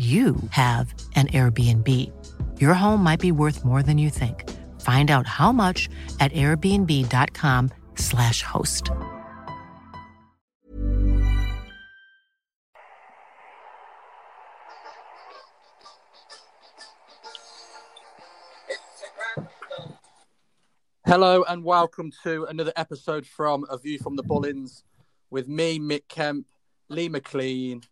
you have an Airbnb. Your home might be worth more than you think. Find out how much at airbnb.com/host. Hello and welcome to another episode from A View from the Bullins with me, Mick Kemp, Lee McLean,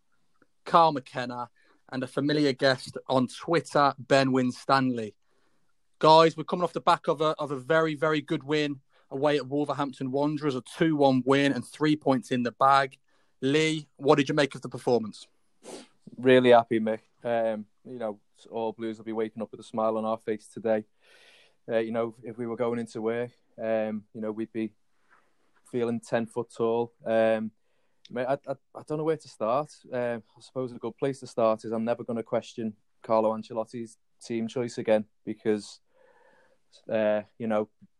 Carl McKenna, and a familiar guest on Twitter, Ben Winstanley. Guys, we're coming off the back of a very, very good win away at Wolverhampton Wanderers, a 2-1 win and 3 points in the bag. Lee, what did you make of the performance? Really happy, Mick. All Blues will be waking up with a smile on our face today. If we were going into work, we'd be feeling 10 foot tall. I don't know where to start. I suppose a good place to start is I'm never going to question Carlo Ancelotti's team choice again because, I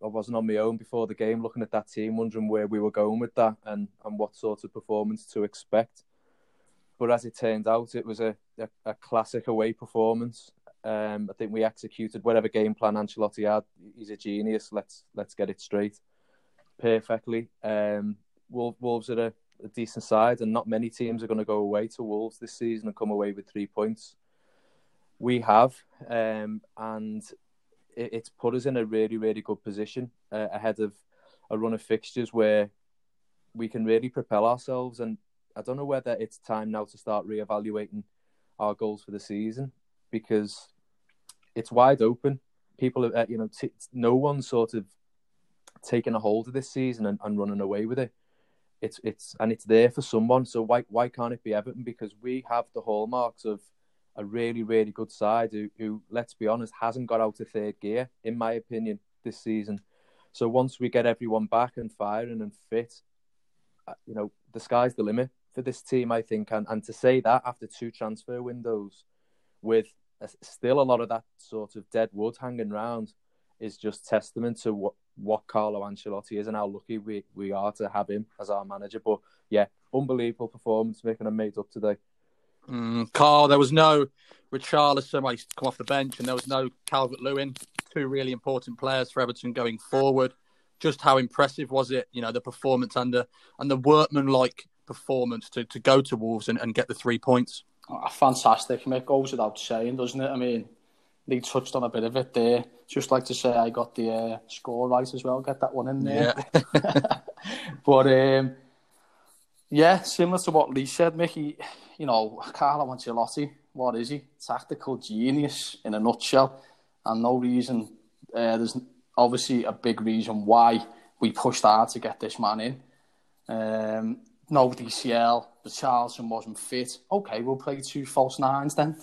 wasn't on my own before the game looking at that team, wondering where we were going with that and what sort of performance to expect. But as it turned out, it was a classic away performance. I think we executed whatever game plan Ancelotti had. He's a genius. Let's get it straight. Perfectly. Wolves are a decent side, and not many teams are going to go away to Wolves this season and come away with 3 points. We have, and it's put us in a really, really good position ahead of a run of fixtures where we can really propel ourselves. And I don't know whether it's time now to start reevaluating our goals for the season because it's wide open. People, no one's sort of taking a hold of this season and running away with it. It's there for someone, so why can't it be Everton? Because we have the hallmarks of a really, really good side who, let's be honest, hasn't got out of third gear, in my opinion, this season. So once we get everyone back and firing and fit, the sky's the limit for this team, I think. And to say that after two transfer windows with still a lot of that sort of dead wood hanging around is just testament to what Carlo Ancelotti is and how lucky we are to have him as our manager. But yeah, unbelievable performance making him made up today. Carl, there was no Richarlison when he come off the bench, and there was no Calvert-Lewin, two really important players for Everton going forward. Just how impressive was it, the performance and the workmanlike performance to go to Wolves and get the 3 points? Oh, fantastic. It goes without saying, doesn't it? I mean, they touched on a bit of it there. Just like to say I got the score right as well. Get that one in there. Yeah. But, similar to what Lee said, Mickey, Carlo Ancelotti, what is he? Tactical genius in a nutshell. And no reason, there's obviously a big reason why we pushed hard to get this man in. No DCL, Richarlison wasn't fit. Okay, we'll play two false nines then.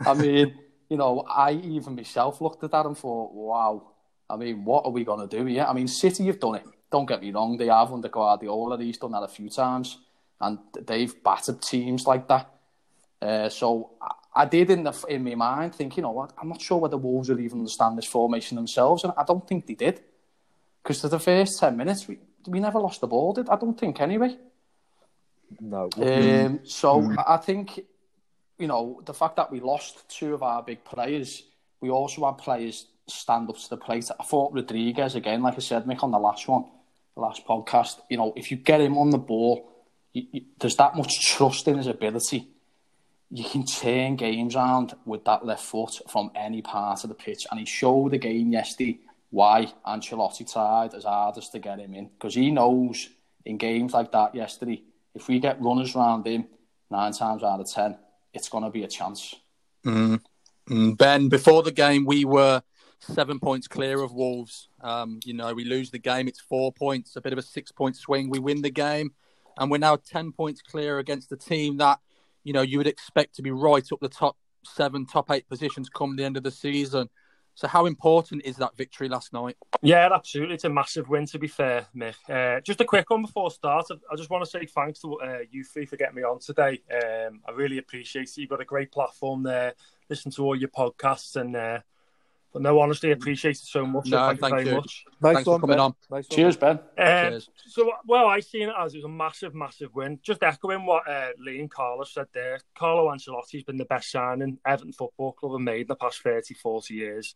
I mean... I even myself looked at that and thought, wow, I mean, what are we going to do here? I mean, City have done it. Don't get me wrong, they have under Guardiola. He's done that a few times. And they've battered teams like that. So I did in my mind think, you know what, I'm not sure whether Wolves will even understand this formation themselves, and I don't think they did. Because for the first 10 minutes, we never lost the ball, did I don't think, anyway. No. So I think, you know, the fact that we lost two of our big players, we also had players stand up to the plate. I thought Rodriguez, again, like I said, Mick, on the last podcast, you know, if you get him on the ball, there's that much trust in his ability. You can turn games around with that left foot from any part of the pitch. And he showed again yesterday why Ancelotti tried as hard as to get him in. Because he knows in games like that yesterday, if we get runners round him, 9 times out of 10, it's going to be a chance. Ben, before the game, we were 7 points clear of Wolves. You know, we lose the game, it's 4 points, a bit of a 6-point swing. We win the game, and we're now 10 points clear against the team that, you know, you would expect to be right up the top 7, top 8 positions come the end of the season. So how important is that victory last night? Yeah, absolutely. It's a massive win, to be fair, Mick. Just a quick one before start. I just want to say thanks to you three for getting me on today. I really appreciate it. You've got a great platform there. Listen to all your podcasts. But no, honestly, I appreciate it so much. No, thank you very much. Thanks for coming on. Nice. Cheers, Ben. Cheers. So, well, I seen it as it was a massive, massive win. Just echoing what Lee and Carlos said there, Carlo Ancelotti's been the best signing Everton Football Club have made in the past 30, 40 years.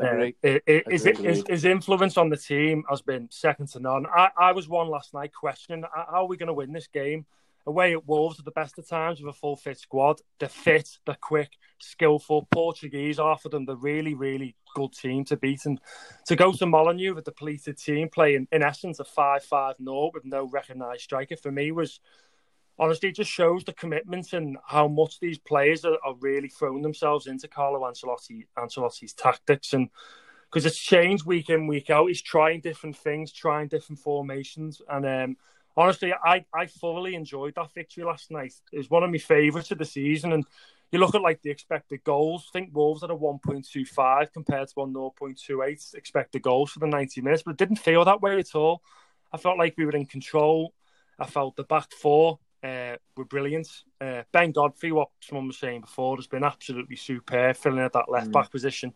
His influence on the team has been second to none. I was one last night questioning, how are we going to win this game? Away at Wolves at the best of times with a full fit squad. They're fit, they're quick, skillful. Portuguese are for them. They're really, really good team to beat. And to go to Molineux with a depleted team playing, in essence, a 5-5-0 with no recognised striker, for me was, honestly, it just shows the commitment and how much these players are really throwing themselves into Carlo Ancelotti's tactics. And because it's changed week in, week out. He's trying different things, trying different formations. And, honestly, I thoroughly enjoyed that victory last night. It was one of my favourites of the season. And you look at like the expected goals. I think Wolves had a 1.25 compared to 1.28 expected goals for the 90 minutes. But it didn't feel that way at all. I felt like we were in control. I felt the back four were brilliant. Ben Godfrey, what someone was saying before, has been absolutely superb, filling out that left-back position.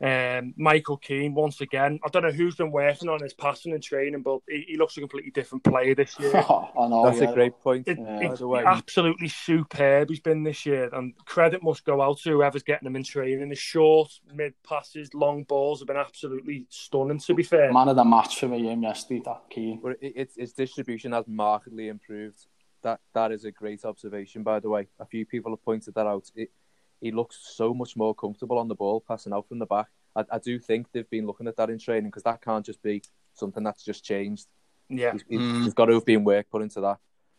Michael Keane, once again, I don't know who's been working on his passing and training, but he looks a completely different player this year. That's a great point. Absolutely superb he's been this year, and credit must go out to whoever's getting him in training. The short, mid passes, long balls have been absolutely stunning, to be fair. Man of the match for me, yesterday, that Keane. But its distribution has markedly improved. That is a great observation, by the way. A few people have pointed that out. He looks so much more comfortable on the ball, passing out from the back. I do think they've been looking at that in training, because that can't just be something that's just changed. Yeah, he's got to have been work put into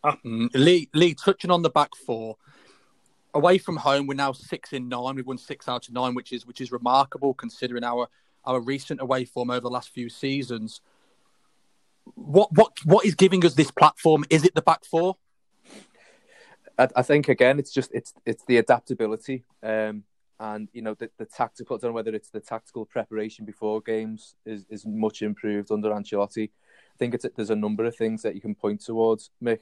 that. Lee, touching on the back four, away from home, we're now 6 in 9. We've won 6 out of 9, which is remarkable considering our recent away form over the last few seasons. What is giving us this platform? Is it the back four? I think again, it's the adaptability, and you know the tactical. I don't know whether it's the tactical preparation before games is much improved under Ancelotti. I think there's a number of things that you can point towards, Mick.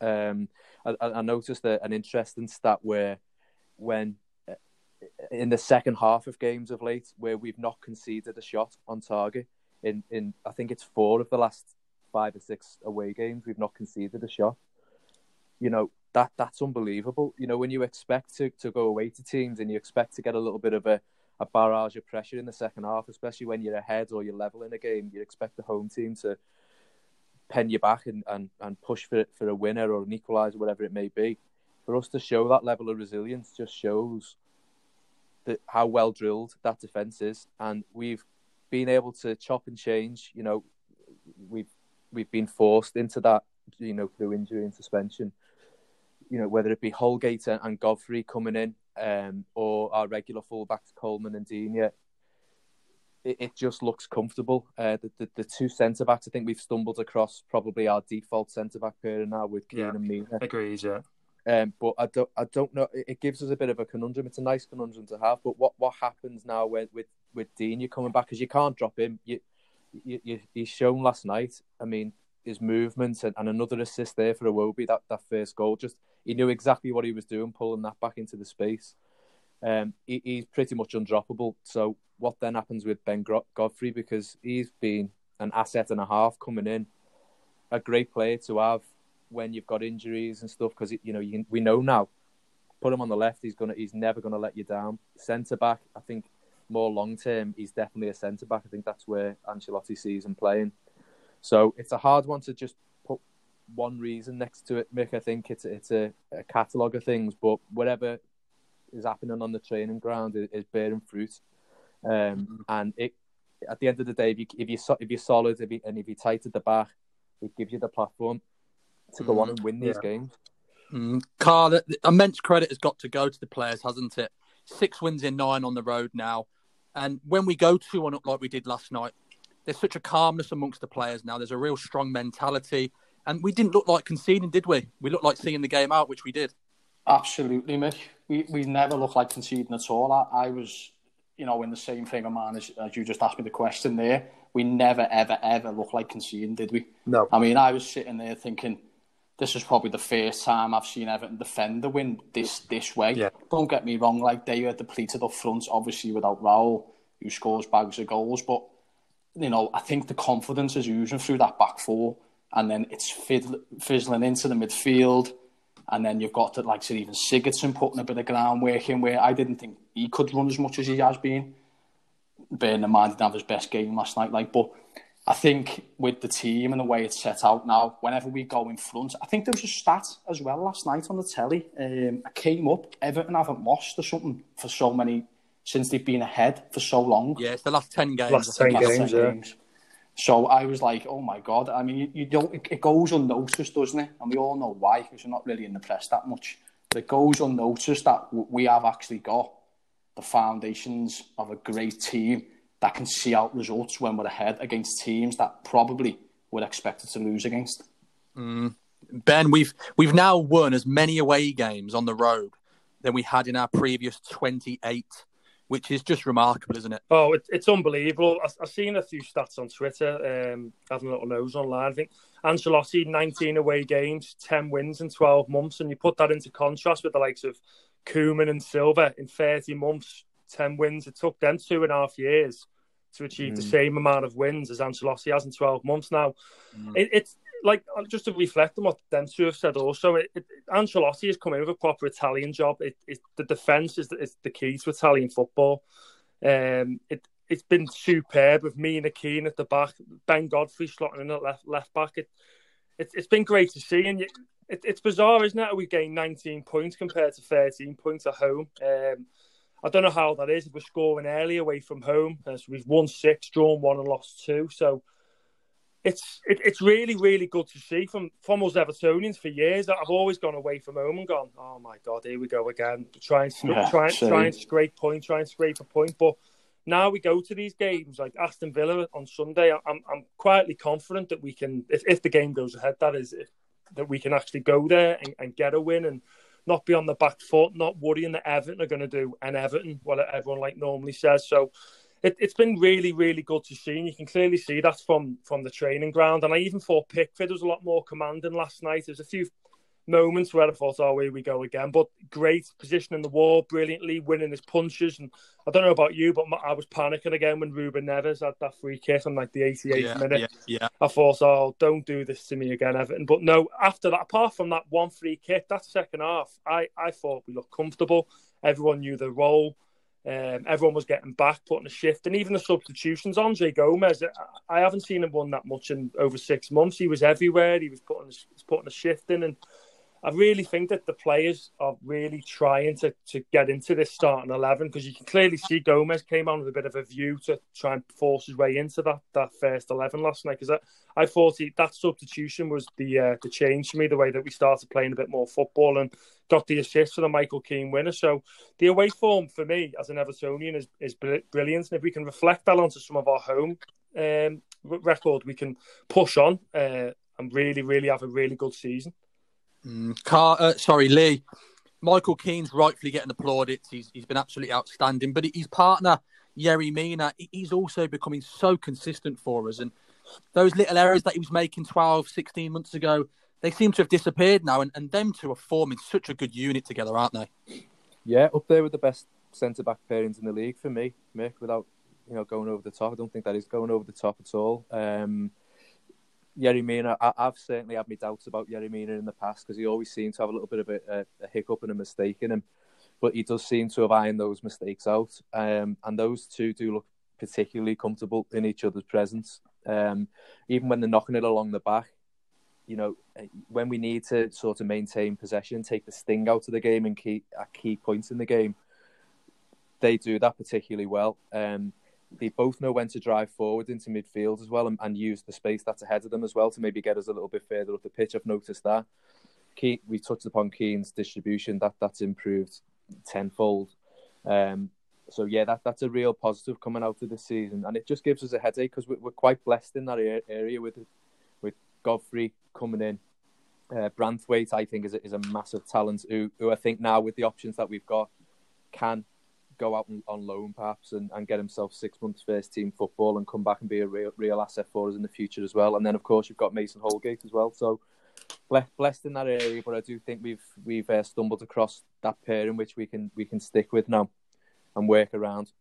I noticed an interesting stat where, when in the second half of games of late, where we've not conceded a shot on target in I think it's 4 of the last 5 or 6 away games, we've not conceded a shot. You know. That's unbelievable. You know, when you expect to go away to teams and you expect to get a little bit of a barrage of pressure in the second half, especially when you're ahead or you're level in a game, you expect the home team to pen you back and push for a winner or an equaliser, whatever it may be. For us to show that level of resilience just shows how well drilled that defence is. And we've been able to chop and change. You know, we've been forced into that, you know, through injury and suspension. You know, whether it be Holgate and Godfrey coming in, or our regular fullbacks Coleman and Digne, it just looks comfortable. The two centre backs, I think we've stumbled across probably our default centre back pair now with Keane and Mina. Agrees, yeah. But I don't know. It gives us a bit of a conundrum. It's a nice conundrum to have. But what happens now with Digne coming back? Because you can't drop him. He's shown last night. I mean, his movement and another assist there for Iwobi, that first goal. Just he knew exactly what he was doing, pulling that back into the space. He's pretty much undroppable. So what then happens with Ben Godfrey? Because he's been an asset and a half coming in, a great player to have when you've got injuries and stuff. Because we know now, put him on the left, he's never gonna let you down. Centre back, I think more long term, he's definitely a centre back. I think that's where Ancelotti sees him playing. So it's a hard one to just put one reason next to it, Mick. I think it's a catalogue of things, but whatever is happening on the training ground is bearing fruit. And it, at the end of the day, if you're solid and if you're tight at the back, it gives you the platform to go on and win these games. Carl, the immense credit has got to go to the players, hasn't it? 6 wins in 9 on the road now. And when we go 2-1 up like we did last night, there's such a calmness amongst the players now. There's a real strong mentality. And we didn't look like conceding, did we? We looked like seeing the game out, which we did. Absolutely, Mick. We never looked like conceding at all. I was, in the same frame of mind as you just asked me the question there. We never, ever, ever looked like conceding, did we? No. I mean, I was sitting there thinking, this is probably the first time I've seen Everton defend the win this way. Yeah. Don't get me wrong, they were depleted up front, obviously, without Raul, who scores bags of goals. But, I think the confidence is oozing through that back four, and then it's fizzling into the midfield. And then you've got, Sir Even Sigurdsson putting a bit of groundwork in where I didn't think he could run as much as he has been. Bearing in mind he didn't have his best game last night. But I think with the team and the way it's set out now, whenever we go in front, I think there was a stat as well last night on the telly. I came up, Everton haven't lost or something for so many, since they've been ahead for so long. Yeah, it's the last 10 games. Last 10 games. So I was like, oh my God. I mean, you don't. It goes unnoticed, doesn't it? And we all know why, because we're not really in the press that much. But it goes unnoticed that we have actually got the foundations of a great team that can see out results when we're ahead against teams that probably we're expected to lose against. Ben, we've now won as many away games on the road than we had in our previous 28, which is just remarkable, isn't it? Oh, it's unbelievable. I've seen a few stats on Twitter, having a little nose online. I think Ancelotti, 19 away games, 10 wins in 12 months. And you put that into contrast with the likes of Koeman and Silva in 30 months, 10 wins. It took them 2.5 years to achieve the same amount of wins as Ancelotti has in 12 months now. It's like, just to reflect on what them two have said also, Ancelotti has come in with a proper Italian job. The defence is the key to Italian football. It's been superb with Mina, Keane at the back, Ben Godfrey slotting in at left back. It's been great to see. And it's bizarre, isn't it? We gained 19 points compared to 13 points at home. I don't know how that is. We're scoring early away from home. So we've won 6, drawn 1 and lost 2. So it's really, really good to see from us Evertonians. For years, I've always gone away from home and gone, oh my God, here we go again. Try and scrape a point. But now we go to these games like Aston Villa on Sunday. I'm quietly confident that we can, if the game goes ahead, that is, that we can actually go there and get a win and not be on the back foot, not worrying that Everton are going to do an Everton, what everyone normally says. So It's been really, really good to see, and you can clearly see that from the training ground. And I even thought Pickford was a lot more commanding last night. There's a few moments where I thought, oh, here we go again. But great positioning the wall brilliantly, winning his punches. And I don't know about you, but I was panicking again when Ruben Neves had that free kick on the 88th minute. Yeah. I thought, oh, don't do this to me again, Everton. But no, after that, apart from that one free kick, that second half, I thought we looked comfortable. Everyone knew the role. Everyone was getting back, putting a shift, and even the substitutions. Andre Gomez, I haven't seen him run that much in over 6 months. He was everywhere. He was putting a shift in, and I really think that the players are really trying to get into this starting 11, because you can clearly see Gomez came on with a bit of a view to try and force his way into that first 11 last night. Because I thought that substitution was the change for me, the way that we started playing a bit more football and got the assist for the Michael Keane winner. So the away form for me as an Evertonian is brilliant. And if we can reflect that onto some of our home record, we can push on and really, really have a really good season. Lee. Michael Keane's rightfully getting applauded. He's been absolutely outstanding. But his partner, Yerry Mina, he's also becoming so consistent for us. And those little errors that he was making 12, 16 months ago, they seem to have disappeared now. And them two are forming such a good unit together, aren't they? Yeah, up there with the best centre-back pairings in the league for me, Mick, without going over the top. I don't think that is going over the top at all. Yerry Mina, I've certainly had my doubts about Yerry Mina in the past because he always seemed to have a little bit of a hiccup and a mistake in him. But he does seem to have ironed those mistakes out. And those two do look particularly comfortable in each other's presence. Even when they're knocking it along the back, when we need to sort of maintain possession, take the sting out of the game and at key points in the game, they do that particularly well. They both know when to drive forward into midfield as well and use the space that's ahead of them as well to maybe get us a little bit further up the pitch. I've noticed that. We touched upon Keane's distribution. That's improved tenfold. So, yeah, that's a real positive coming out of this season. And it just gives us a headache because we're quite blessed in that area with Godfrey coming in. Branthwaite, I think, is a massive talent who I think now with the options that we've got can go out on loan perhaps and get himself 6 months first team football and come back and be a real asset for us in the future as well. And then, of course, you've got Mason Holgate as well. So blessed in that area, but I do think we've stumbled across that pair in which we can stick with now and work around.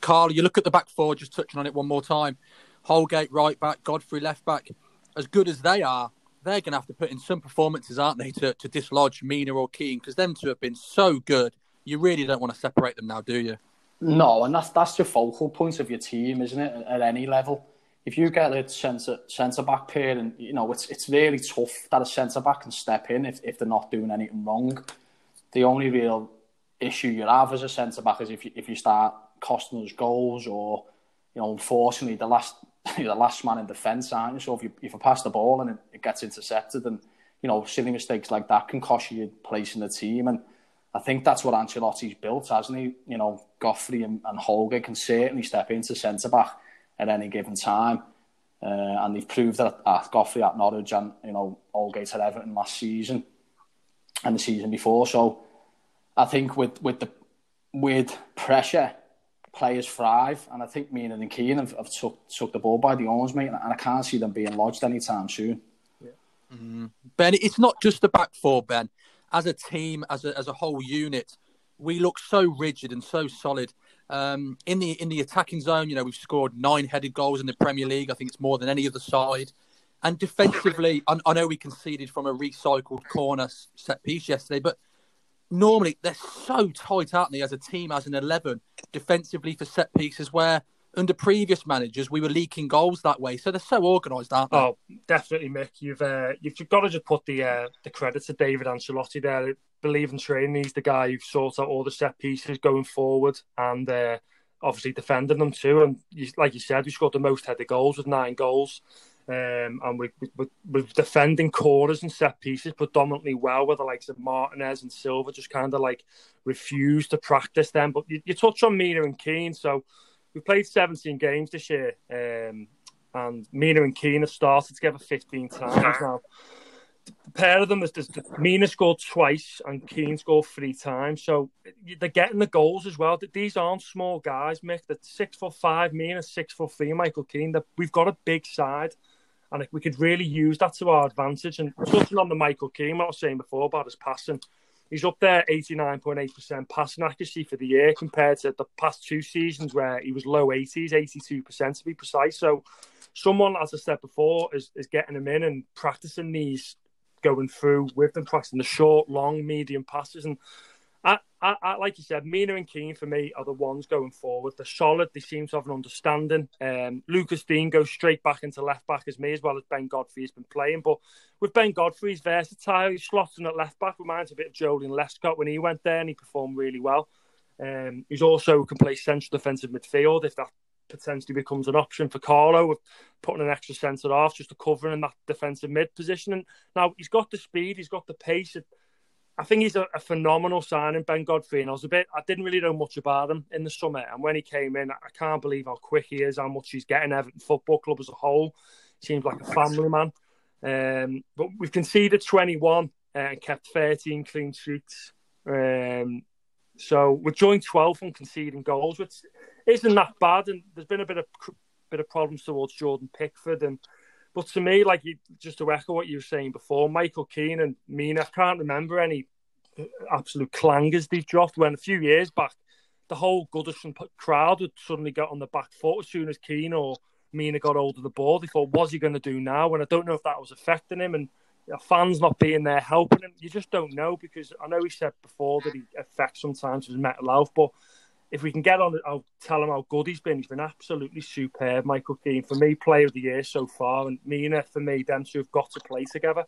Carl, you look at the back four, just touching on it one more time. Holgate right back, Godfrey left back. As good as they are, they're going to have to put in some performances, aren't they, to dislodge Mina or Keane, because them two have been so good. You really don't want to separate them now, do you? No, and that's your focal point of your team, isn't it? At any level, if you get a centre back pair, and it's really tough that a centre back can step in if they're not doing anything wrong. The only real issue you have as a centre back is if you start costing us goals, or unfortunately the last man in defence, aren't you? So if you pass the ball and it gets intercepted, and silly mistakes like that can cost you your place in the team. And I think that's what Ancelotti's built, hasn't he? Godfrey and Holger can certainly step into centre-back at any given time. And they've proved that at Godfrey at Norwich and, Holgate at Everton last season and the season before. So I think with pressure, players thrive. And I think Mina and Keane have took the ball by the horns, mate. And I can't see them being lodged anytime soon. Yeah. Ben, it's not just the back four, Ben. As a team, as a whole unit, we look so rigid and so solid. In the attacking zone, we've scored 9 headed goals in the Premier League. I think it's more than any other side. And defensively, I know we conceded from a recycled corner set piece yesterday, but normally they're so tight, aren't they, as a team, as an 11, defensively for set pieces, where under previous managers we were leaking goals that way. So they're so organised, aren't they? Oh, definitely, Mick. You've got to just put the credit to David Ancelotti there. I believe in training, he's the guy who sorts out all the set pieces going forward and obviously defending them too. And like you said, we scored the most headed goals with 9 goals, and we're defending corners and set pieces predominantly well, with the likes of Martinez and Silva just kind of like refuse to practice them. But you touch on Mina and Keane, so. We've played 17 games this year, and Mina and Keane have started together 15 times now. The pair of them, Mina scored twice and Keane scored 3 times, so they're getting the goals as well. These aren't small guys, Mick. They're 6'5", Mina 6'3", Michael Keane. We've got a big side, and we could really use that to our advantage. And touching on the Michael Keane, what I was saying before about his passing, he's up there 89.8% passing accuracy for the year compared to the past 2 seasons where he was low 80s, 82% to be precise. So someone, as I said before, is getting him in and practising these, going through with them, practising the short, long, medium passes. And I like you said, Mina and Keane for me are the ones going forward. They're solid. They seem to have an understanding. Luca Digne goes straight back into left back as Ben Godfrey has been playing. But with Ben Godfrey, he's versatile. He's slotting at left back. Reminds a bit of Jolyon Lescott when he went there and he performed really well. He's also can play central defensive midfield if that potentially becomes an option for Carlo, with putting an extra centre half just to cover in that defensive mid position. And now he's got the speed, he's got the pace. I think he's a phenomenal signing, Ben Godfrey, and I didn't really know much about him in the summer. And when he came in, I can't believe how quick he is, how much he's getting. Everton Football Club as a whole, he seems like a family man. But we've conceded 21 and kept 13 clean sheets. So we're joined 12th on conceding goals, which isn't that bad. And there's been a bit of bit of problems towards Jordan Pickford. But to me, like, just to echo what you were saying before, Michael Keane and Mina, I can't remember any absolute clangers they've dropped, when a few years back, the whole Goodison crowd would suddenly get on the back foot as soon as Keane or Mina got hold of the ball. They thought, what's he going to do now? And I don't know if that was affecting him, and fans not being there helping him. You just don't know, because I know he said before that he affects sometimes his mental health, but if we can get on it, I'll tell him how good he's been. He's been absolutely superb, Michael Keane. For me, player of the year so far, and Mina, for me, them two have got to play together.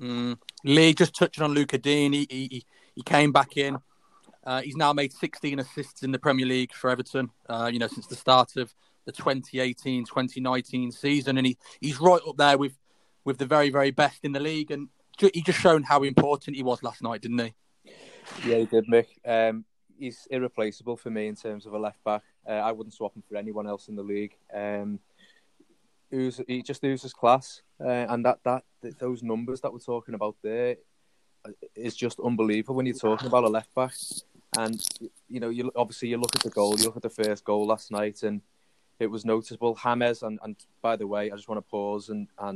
Lee, just touching on Luca Digne, he came back in. He's now made 16 assists in the Premier League for Everton, since the start of the 2018-2019 season. And he's right up there with the very, very best in the league. And he just shown how important he was last night, didn't he? Yeah, he did, Mick. He's irreplaceable for me in terms of a left-back. I wouldn't swap him for anyone else in the league. He just oozes class. And that those numbers that we're talking about there is just unbelievable when you're talking about a left-back. And, you obviously you look at the goal, you look at the first goal last night, and it was noticeable. James, and by the way, I just want to pause and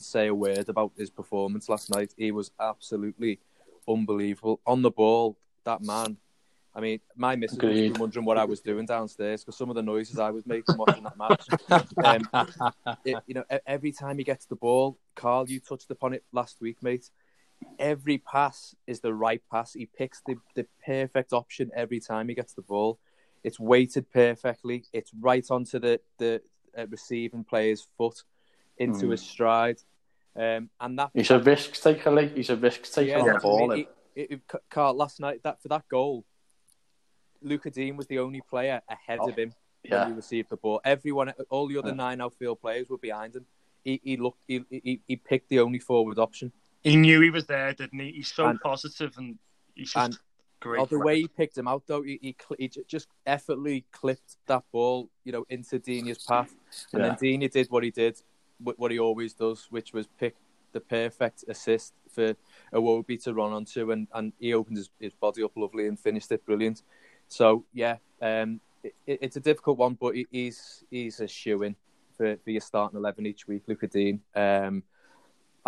say a word about his performance last night. He was absolutely unbelievable. On the ball, that man, I mean, my missus was wondering what I was doing downstairs, because some of the noises I was making watching that match. Every time he gets the ball, Carl, you touched upon it last week, mate. Every pass is the right pass. He picks the perfect option every time he gets the ball. It's weighted perfectly. It's right onto the receiving player's foot, into his stride. He's a risk taker, Lee. He's a risk taker on the ball. I mean, Carl, last night, for that goal, Luca Digne was the only player ahead of him when he received the ball. Everyone, all the other nine outfield players were behind him. He picked the only forward option. He knew he was there, didn't he? He's so positive, and he's just great. The way he picked him out, though, he just effortlessly clipped that ball, into Digne's path, and then Digne did what he did, what he always does, which was pick the perfect assist for Iwobi to run onto, and he opened his body up lovely and finished it brilliant. So it's a difficult one, but he's a shoo-in for your starting 11 each week, Luca Digne.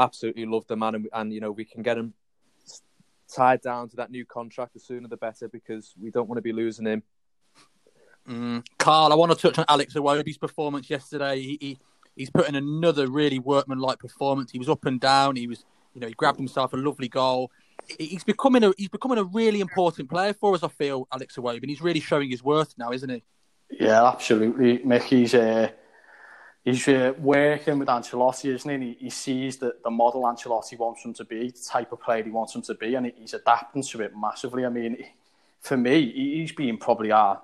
Absolutely love the man, and we can get him tied down to that new contract, the sooner the better, because we don't want to be losing him. Carl, I want to touch on Alex Iwobi's performance yesterday. He's put in another really workmanlike performance. He was up and down. He was, he grabbed himself a lovely goal. He's becoming a really important player for us, I feel, Alex Iwobi, and he's really showing his worth now, isn't he? Yeah, absolutely, Mick. He's working with Ancelotti, isn't he? And he sees the model Ancelotti wants him to be, the type of player he wants him to be, and he's adapting to it massively. I mean, for me, he's been probably our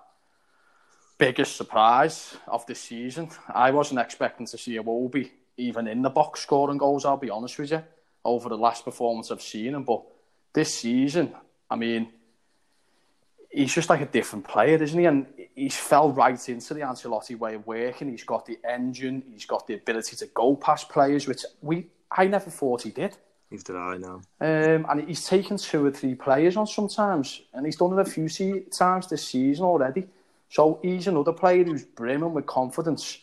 biggest surprise of this season. I wasn't expecting to see Iwobi even in the box scoring goals, I'll be honest with you, over the last performance I've seen him. But this season, I mean, he's just like a different player, isn't he? And he's fell right into the Ancelotti way of working. He's got the engine, he's got the ability to go past players, which I never thought he did. Neither did I, no. And he's taken two or three players on sometimes, and he's done it a few times this season already. So he's another player who's brimming with confidence,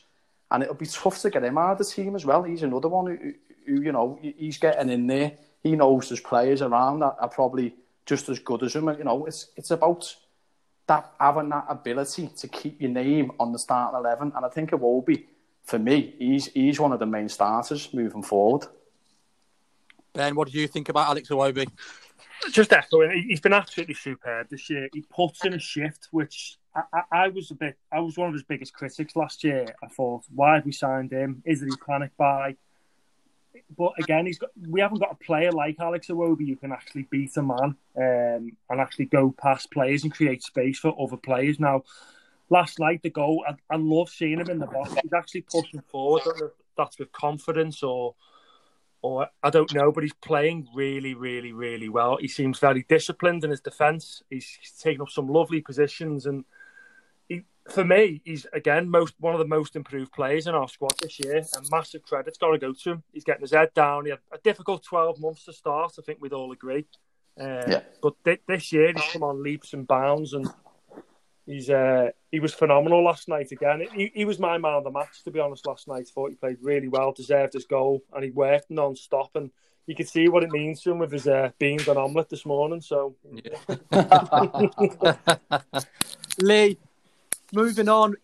and it'll be tough to get him out of the team as well. He's another one who he's getting in there. He knows there's players around that are probably just as good as him. And, it's about that, having that ability to keep your name on the starting 11. And I think Iwobi, for me, he's one of the main starters moving forward. Ben, what do you think about Alex Iwobi? Just echoing, he's been absolutely superb this year. He puts in a shift, which I was one of his biggest critics last year. I thought, why have we signed him? Is it he panicked by? But again, we haven't got a player like Alex Iwobi who can actually beat a man and actually go past players and create space for other players. Now, last night, the goal, I love seeing him in the box. He's actually pushing forward. I don't know if that's with confidence or I don't know, but he's playing really, really, really well. He seems very disciplined in his defence. He's taken up some lovely positions, and for me, he's again one of the most improved players in our squad this year. And massive credit's got to go to him. He's getting his head down. He had a difficult 12 months to start. I think we'd all agree. But this year, he's come on leaps and bounds, and He was phenomenal last night again. He was my man of the match, to be honest, last night. I thought he played really well, deserved his goal, and he worked non-stop. And you could see what it means to him with his beans and omelette this morning. So, yeah. Lee, moving on,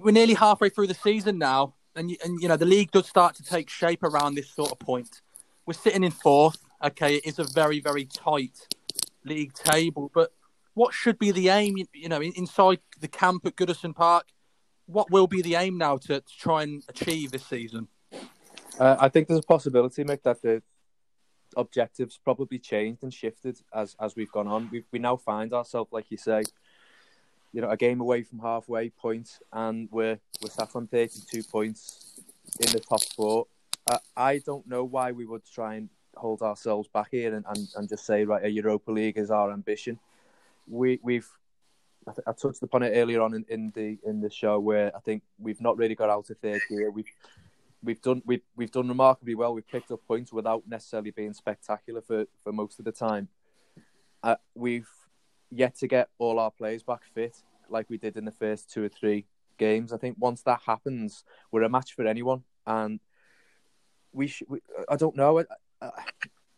we're nearly halfway through the season now, and you know the league does start to take shape around this sort of point. We're sitting in fourth. Okay, it is a very, very tight league table, but what should be the aim, you know, inside the camp at Goodison Park? What will be the aim now to try and achieve this season? I think there's a possibility, Mick, that the objectives probably changed and shifted as we've gone on. We now find ourselves, like you say, you know, a game away from halfway point, and we're sat on 32 points in the top four. I don't know why we would try and hold ourselves back here and just say, right, a Europa League is our ambition. I touched upon it earlier on in the show, where I think we've not really got out of third gear. We've done remarkably well. We've picked up points without necessarily being spectacular for most of the time. We've yet to get all our players back fit like we did in the first two or three games. I think once that happens, we're a match for anyone. And I don't know.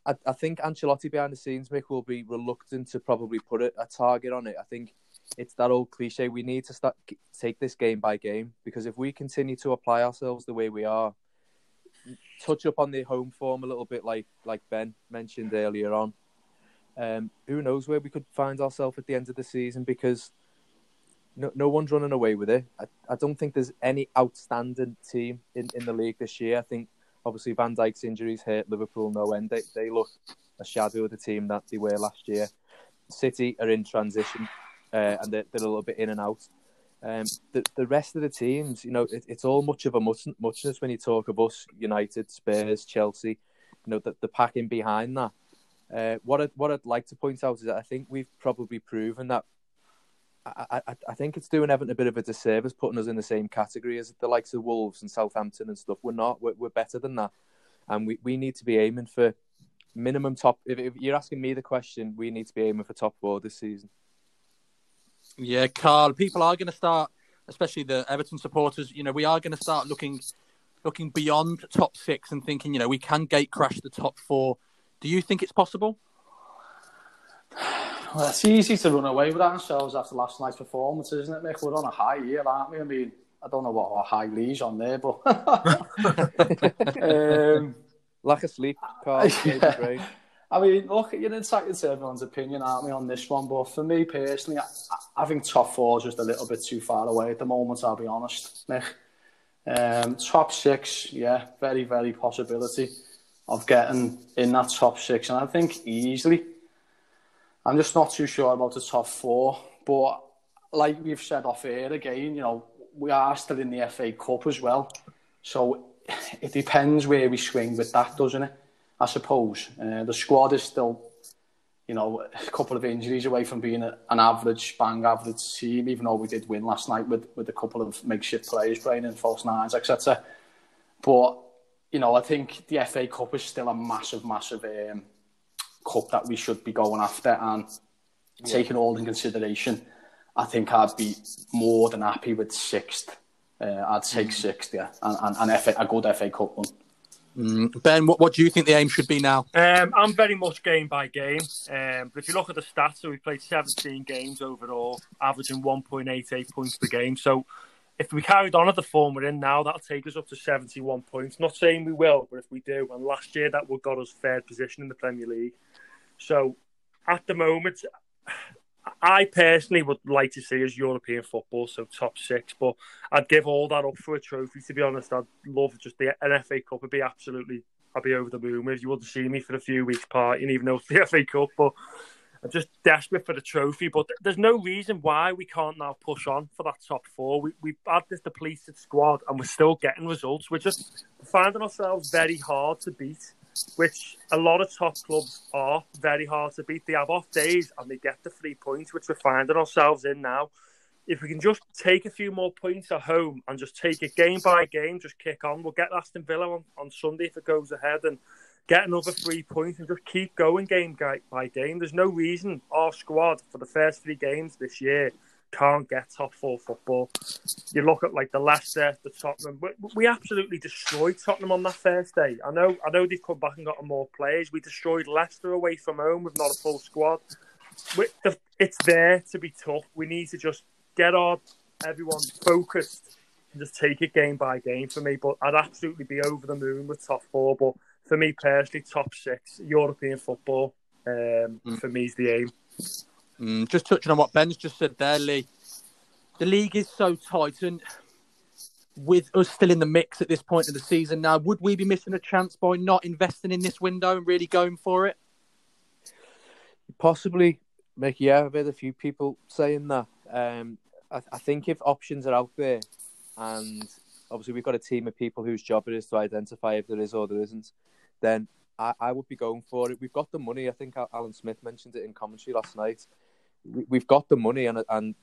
I think Ancelotti behind the scenes, Mick, will be reluctant to probably put a target on it. I think it's that old cliche. We need to start take this game by game, because if we continue to apply ourselves the way we are, touch up on the home form a little bit, like Ben mentioned earlier on, who knows where we could find ourselves at the end of the season, because no one's running away with it. I don't think there's any outstanding team in the league this year. I think obviously Van Dijk's injuries hurt Liverpool no end. They look a shadow of the team that they were last year. City are in transition, and they're a little bit in and out. The rest of the teams, you know, it's all much of a muchness when you talk of us, United, Spurs, Chelsea, you know, the packing behind that. What I'd like to point out is that I think we've probably proven that I think it's doing Everton a bit of a disservice putting us in the same category as the likes of Wolves and Southampton and stuff. We're not. We're better than that. And we need to be aiming for minimum top. If you're asking me the question, we need to be aiming for top four this season. Yeah, Carl, people are going to start, especially the Everton supporters, you know, we are going to start looking beyond top six and thinking, you know, we can gate crash the top four. Do you think it's possible? Well, it's easy to run away with ourselves after last night's performance, isn't it, Mick? We're on a high year, aren't we? I mean, I don't know what our high league's on there, but... lack of sleep, Carl. Yeah. I mean, look, you're entitled to everyone's opinion, aren't we, on this one? But for me, personally, I think top four is just a little bit too far away at the moment, I'll be honest, Mick. Top six, yeah, very, very possibility of getting in that top six. And I think easily... I'm just not too sure about the top four, but like we've said off air again, you know, we are still in the FA Cup as well, so it depends where we swing with that, doesn't it? I suppose the squad is still, you know, a couple of injuries away from being an average, bang average team, even though we did win last night with a couple of makeshift players playing in false nines, etc. But you know, I think the FA Cup is still a massive. Cup that we should be going after, and taking all in consideration, I think I'd be more than happy with sixth. I'd take sixth, yeah, and a good FA Cup one. Ben, what do you think the aim should be now? I'm very much game by game, but if you look at the stats, so we played 17 games overall, averaging 1.88 points per game. So if we carried on at the form we're in now, that'll take us up to 71 points. Not saying we will, but if we do, and last year that would got us third position in the Premier League. So at the moment, I personally would like to see us European football, so top six, but I'd give all that up for a trophy, to be honest. I'd love just an FA Cup. It'd be absolutely, I'd be over the moon with. You wouldn't see me for a few weeks partying, even though it's the FA Cup, but I'm just desperate for the trophy. But there's no reason why we can't now push on for that top four. We've had this depleted squad and we're still getting results. We're just finding ourselves very hard to beat, which a lot of top clubs are very hard to beat. They have off days and they get the 3 points, which we're finding ourselves in now. If we can just take a few more points at home and just take it game by game, just kick on. We'll get Aston Villa on Sunday if it goes ahead, and get another 3 points and just keep going game by game. There's no reason our squad for the first three games this year can't get top four football. You look at like the Leicester, the Tottenham. We absolutely destroyed Tottenham on that first day. I know they've come back and gotten more players. We destroyed Leicester away from home with not a full squad. It's there to be tough. We need to just get everyone focused and just take it game by game for me. But I'd absolutely be over the moon with top four. But for me personally, top six, European football, for me is the aim. Just touching on what Ben's just said there, Lee. The league is so tight, and with us still in the mix at this point of the season now, would we be missing a chance by not investing in this window and really going for it? Possibly, Mickey. Yeah, I've heard a few people saying that. I think if options are out there, and obviously we've got a team of people whose job it is to identify if there is or there isn't, then I would be going for it. We've got the money. I think Alan Smith mentioned it in commentary last night. We've got the money, and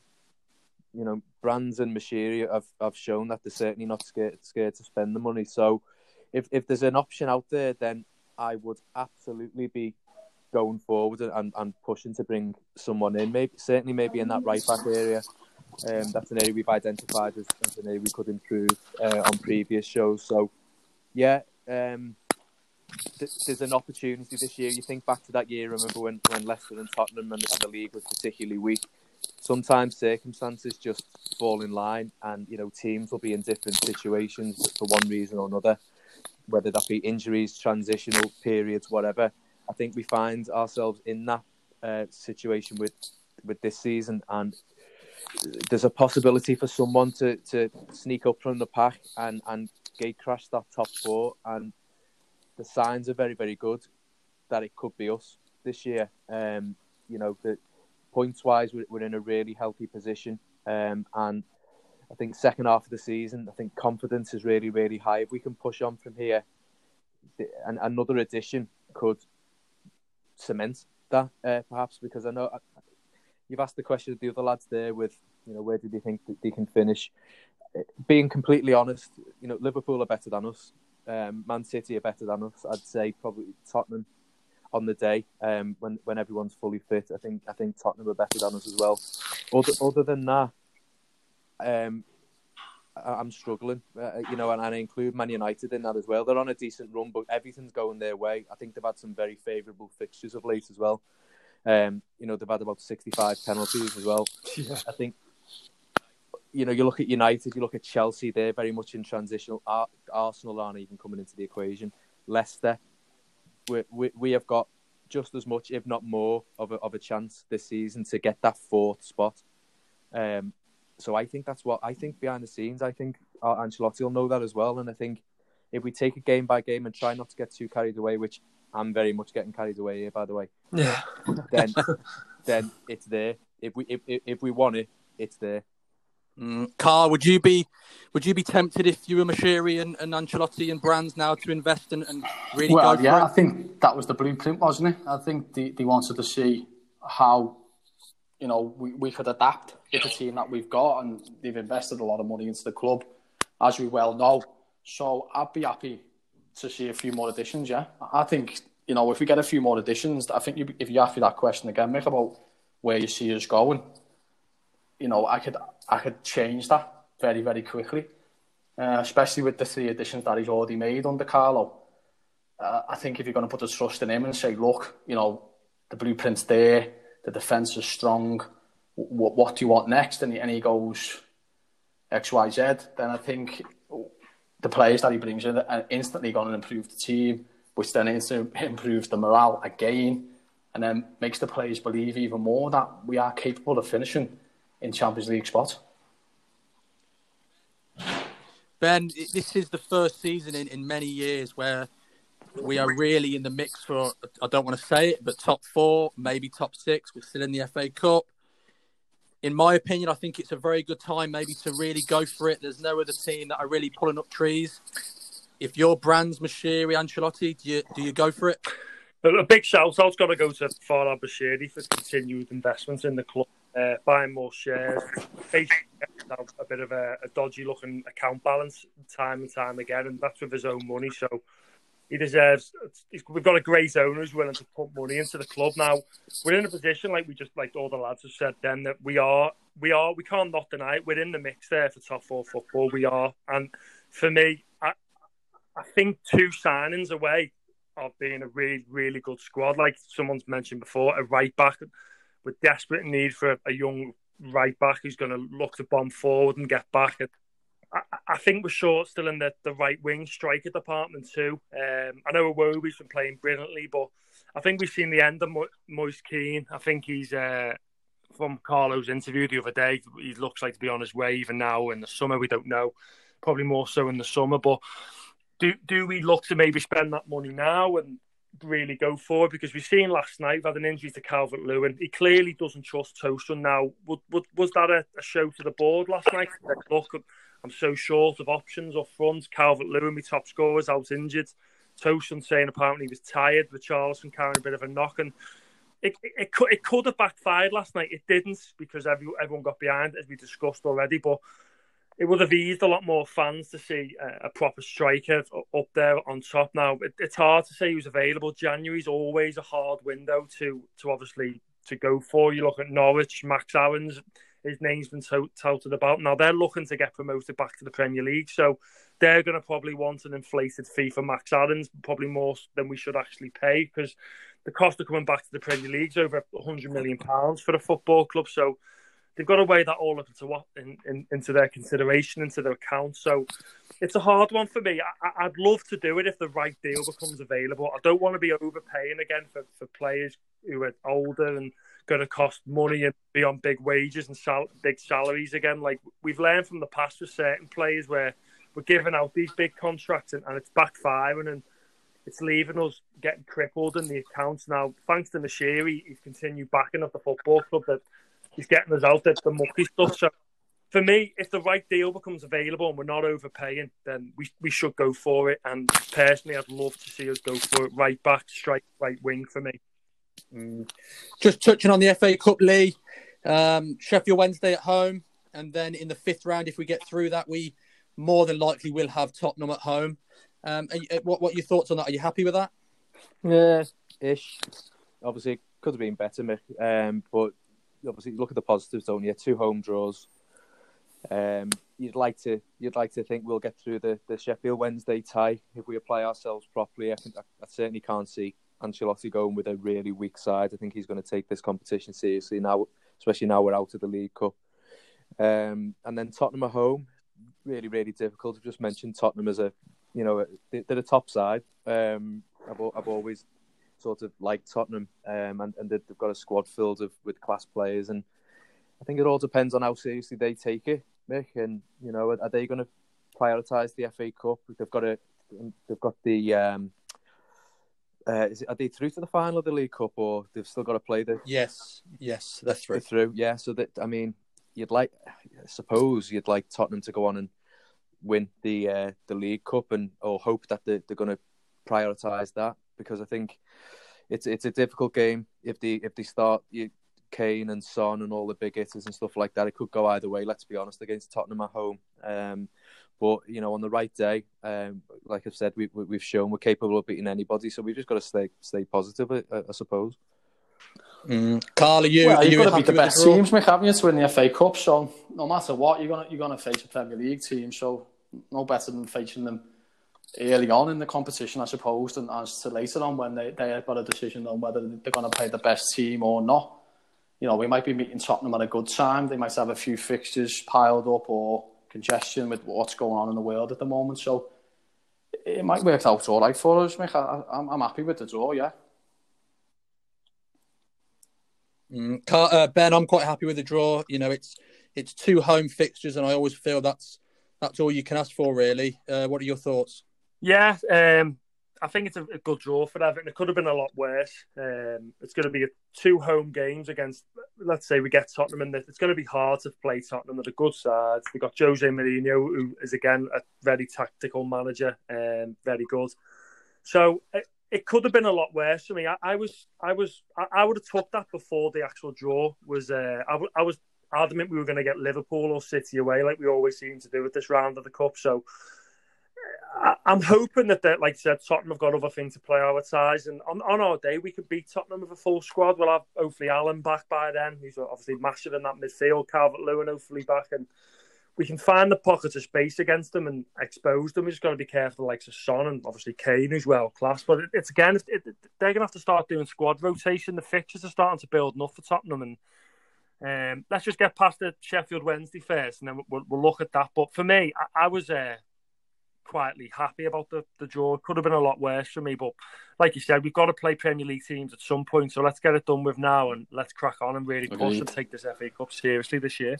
you know, Brands and Moshiri have shown that they're certainly not scared to spend the money. So if there's an option out there, then I would absolutely be going forward and pushing to bring someone in. Maybe in that right back area. That's an area we've identified as an area we could improve on previous shows. So yeah. There's an opportunity this year. You think back to that year, remember when Leicester and Tottenham and the league was particularly weak. Sometimes circumstances just fall in line, and you know, teams will be in different situations for one reason or another, whether that be injuries, transitional periods, whatever. I think we find ourselves in that situation with this season, and there's a possibility for someone to sneak up from the pack and gate crash that top four, and the signs are very, very good that it could be us this year. You know, the points-wise, we're in a really healthy position. And I think second half of the season, I think confidence is really, really high. If we can push on from here, another addition could cement that, perhaps, because I know you've asked the question of the other lads there with, you know, where do they think that they can finish? Being completely honest, you know, Liverpool are better than us. Man City are better than us. I'd say probably Tottenham on the day when everyone's fully fit. I think Tottenham are better than us as well. Other than that, I'm struggling, you know, and I include Man United in that as well. They're on a decent run, but everything's going their way. I think they've had some very favourable fixtures of late as well. You know, they've had about 65 penalties as well. Yeah. I think. You know, you look at United, you look at Chelsea, they're very much in transitional. Arsenal aren't even coming into the equation. Leicester, we have got just as much, if not more, of a chance this season to get that fourth spot. So I think that's what I think behind the scenes. I think Ancelotti will know that as well. And I think if we take it game by game and try not to get too carried away, which I'm very much getting carried away here, by the way. Yeah. Then it's there. If we want it, it's there. Carl, would you be tempted if you were Moshiri and Ancelotti and Brands now to invest and really go for it? Well, yeah, I think that was the blueprint, wasn't it? I think they wanted to see how, you know, we could adapt with the team that we've got, and they've invested a lot of money into the club, as we well know. So I'd be happy to see a few more additions, yeah. I think, you know, if we get a few more additions, I think if you ask me that question again, Mick, about where you see us going, you know, I could change that very, very quickly, especially with the three additions that he's already made under Carlo. I think if you're going to put the trust in him and say, look, you know, the blueprint's there, the defence is strong, what do you want next? And he goes X, Y, Z. Then I think the players that he brings in are instantly going to improve the team, which then instantly improves the morale again, and then makes the players believe even more that we are capable of finishing in Champions League spot. Ben, this is the first season in many years where we are really in the mix for, I don't want to say it, but top four, maybe top six. We're still in the FA Cup. In my opinion, I think it's a very good time maybe to really go for it. There's no other team that are really pulling up trees. If you're Brands, Moshiri, Ancelotti, do you go for it? A big shout-out's got to go to Farhad Moshiri for continued investments in the club. Buying more shares, basically a bit of a dodgy looking account balance time and time again, and that's with his own money. So He deserves. We've got a great owner who's willing to put money into the club. Now we're in a position, like all the lads have said, then that we can't not deny it. We're in the mix there for top four football. We are, and for me, I think two signings away of being a really, really good squad. Like someone's mentioned before, a right back. We're desperate in need for a young right back who's going to look to bomb forward and get back at. I think we're short still in the right wing striker department too. I know Iwobi's been playing brilliantly, but I think we've seen the end of Moise Keane. I think he's, from Carlo's interview the other day, he looks like to be on his way even now in the summer. We don't know, probably more so in the summer. But do we look to maybe spend that money now and really go for it? Because we've seen last night we've had an injury to Calvert-Lewin. He clearly doesn't trust Tosun now. Was that a show to the board last night? Look, I'm so short of options up front. Calvert-Lewin, my top scorers, out injured. Tosun saying apparently he was tired. Richarlison carrying a bit of a knock. And it could have backfired last night. It didn't because everyone got behind, as we discussed already. But it would have eased a lot more fans to see a proper striker up there on top. Now, it's hard to say who's available. January's always a hard window to obviously to go for. You look at Norwich, Max Aarons. His name's been touted about. Now, they're looking to get promoted back to the Premier League, so they're going to probably want an inflated fee for Max Aarons, probably more than we should actually pay, because the cost of coming back to the Premier League is over £100 million for a football club, so they've got to weigh that all up into their consideration, into their account. So it's a hard one for me. I'd love to do it if the right deal becomes available. I don't want to be overpaying again for players who are older and going to cost money and be on big wages and big salaries again. Like we've learned from the past with certain players where we're giving out these big contracts and it's backfiring and it's leaving us getting crippled in the accounts. Now, thanks to Moshiri, he's continued backing up the football club that he's getting us out at the mucky stuff. So for me, if the right deal becomes available and we're not overpaying, then we should go for it. And personally, I'd love to see us go for it. Right back, strike, right wing for me. Just touching on the FA Cup, Lee, Sheffield Wednesday at home, and then in the fifth round, if we get through that, we more than likely will have Tottenham at home. What are your thoughts on that? Are you happy with that? Yeah, ish. Obviously, it could have been better, Mick, but obviously, look at the positives, don't you? 2 home draws. You'd like to think we'll get through the Sheffield Wednesday tie if we apply ourselves properly. I certainly can't see Ancelotti going with a really weak side. I think he's going to take this competition seriously now, especially now we're out of the League Cup. And then Tottenham at home, really, really difficult. I've just mentioned Tottenham as they're a top side. I've always sort of liked Tottenham, and they've got a squad filled with class players. And I think it all depends on how seriously they take it, Mick. And are they going to prioritise the FA Cup? They've got the. Are they through to the final of the League Cup, or they've still got to play the? Yes, they're through. Yeah. So that I suppose you'd like Tottenham to go on and win the League Cup, and or hope that they're going to prioritise that, because I think it's a difficult game if they start Kane and Son and all the big hitters and stuff like that. It could go either way. Let's be honest, against Tottenham at home. But on the right day, like I've said, we've shown we're capable of beating anybody. So we've just got to stay positive, I suppose. Carl, you've got to beat the best teams, Mick, haven't you, to win the FA Cup? So no matter what, you're going to face a Premier League team. So no better than facing them early on in the competition, I suppose, and as to later on when they have got a decision on whether they're going to play the best team or not. We might be meeting Tottenham at a good time. They might have a few fixtures piled up or congestion with what's going on in the world at the moment. So it might work out all right for us, Mick. I'm happy with the draw, yeah. Ben, I'm quite happy with the draw. It's 2 home fixtures and I always feel that's all you can ask for, really. What are your thoughts? Yeah, I think it's a good draw for Everton. It could have been a lot worse. It's going to be 2 home games against, let's say we get Tottenham, and it's going to be hard to play Tottenham at a good side. We've got Jose Mourinho, who is, again, a very tactical manager, very good. So it could have been a lot worse for me. I would have took that before the actual draw was. I was adamant we were going to get Liverpool or City away, like we always seem to do with this round of the Cup. So I'm hoping that, like I said, Tottenham have got other things to prioritise. And on our day, we could beat Tottenham with a full squad. We'll have, hopefully, Allen back by then, who's obviously massive in that midfield. Calvert-Lewin, hopefully, back. And we can find the pockets of space against them and expose them. We've just got to be careful, like Son and, obviously, Kane, who's world-class. But they're going to have to start doing squad rotation. The fixtures are starting to build enough for Tottenham. And let's just get past the Sheffield Wednesday first, and then we'll look at that. But for me, I was quietly happy about the draw. It could have been a lot worse for me, but like you said, we've got to play Premier League teams at some point, so let's get it done with now and let's crack on and really push and take this FA Cup seriously this year.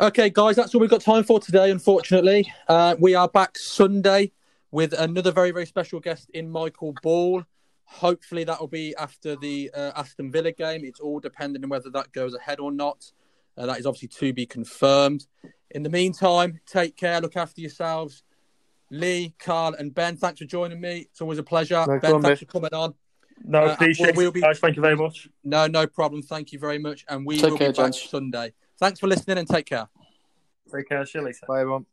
Okay, guys, that's all we've got time for today, unfortunately. We are back Sunday with another very, very special guest in Michael Ball. Hopefully that will be after the Aston Villa game. It's all dependent on whether that goes ahead or not. That is obviously to be confirmed. In the meantime, take care, look after yourselves. Lee, Carl and Ben, thanks for joining me. It's always a pleasure. No, Ben, thanks for coming on. No, appreciate it. Guys, thank you very much. No problem. Thank you very much. And we will be back Sunday. Thanks for listening and take care. Take care. See you later. Bye, everyone.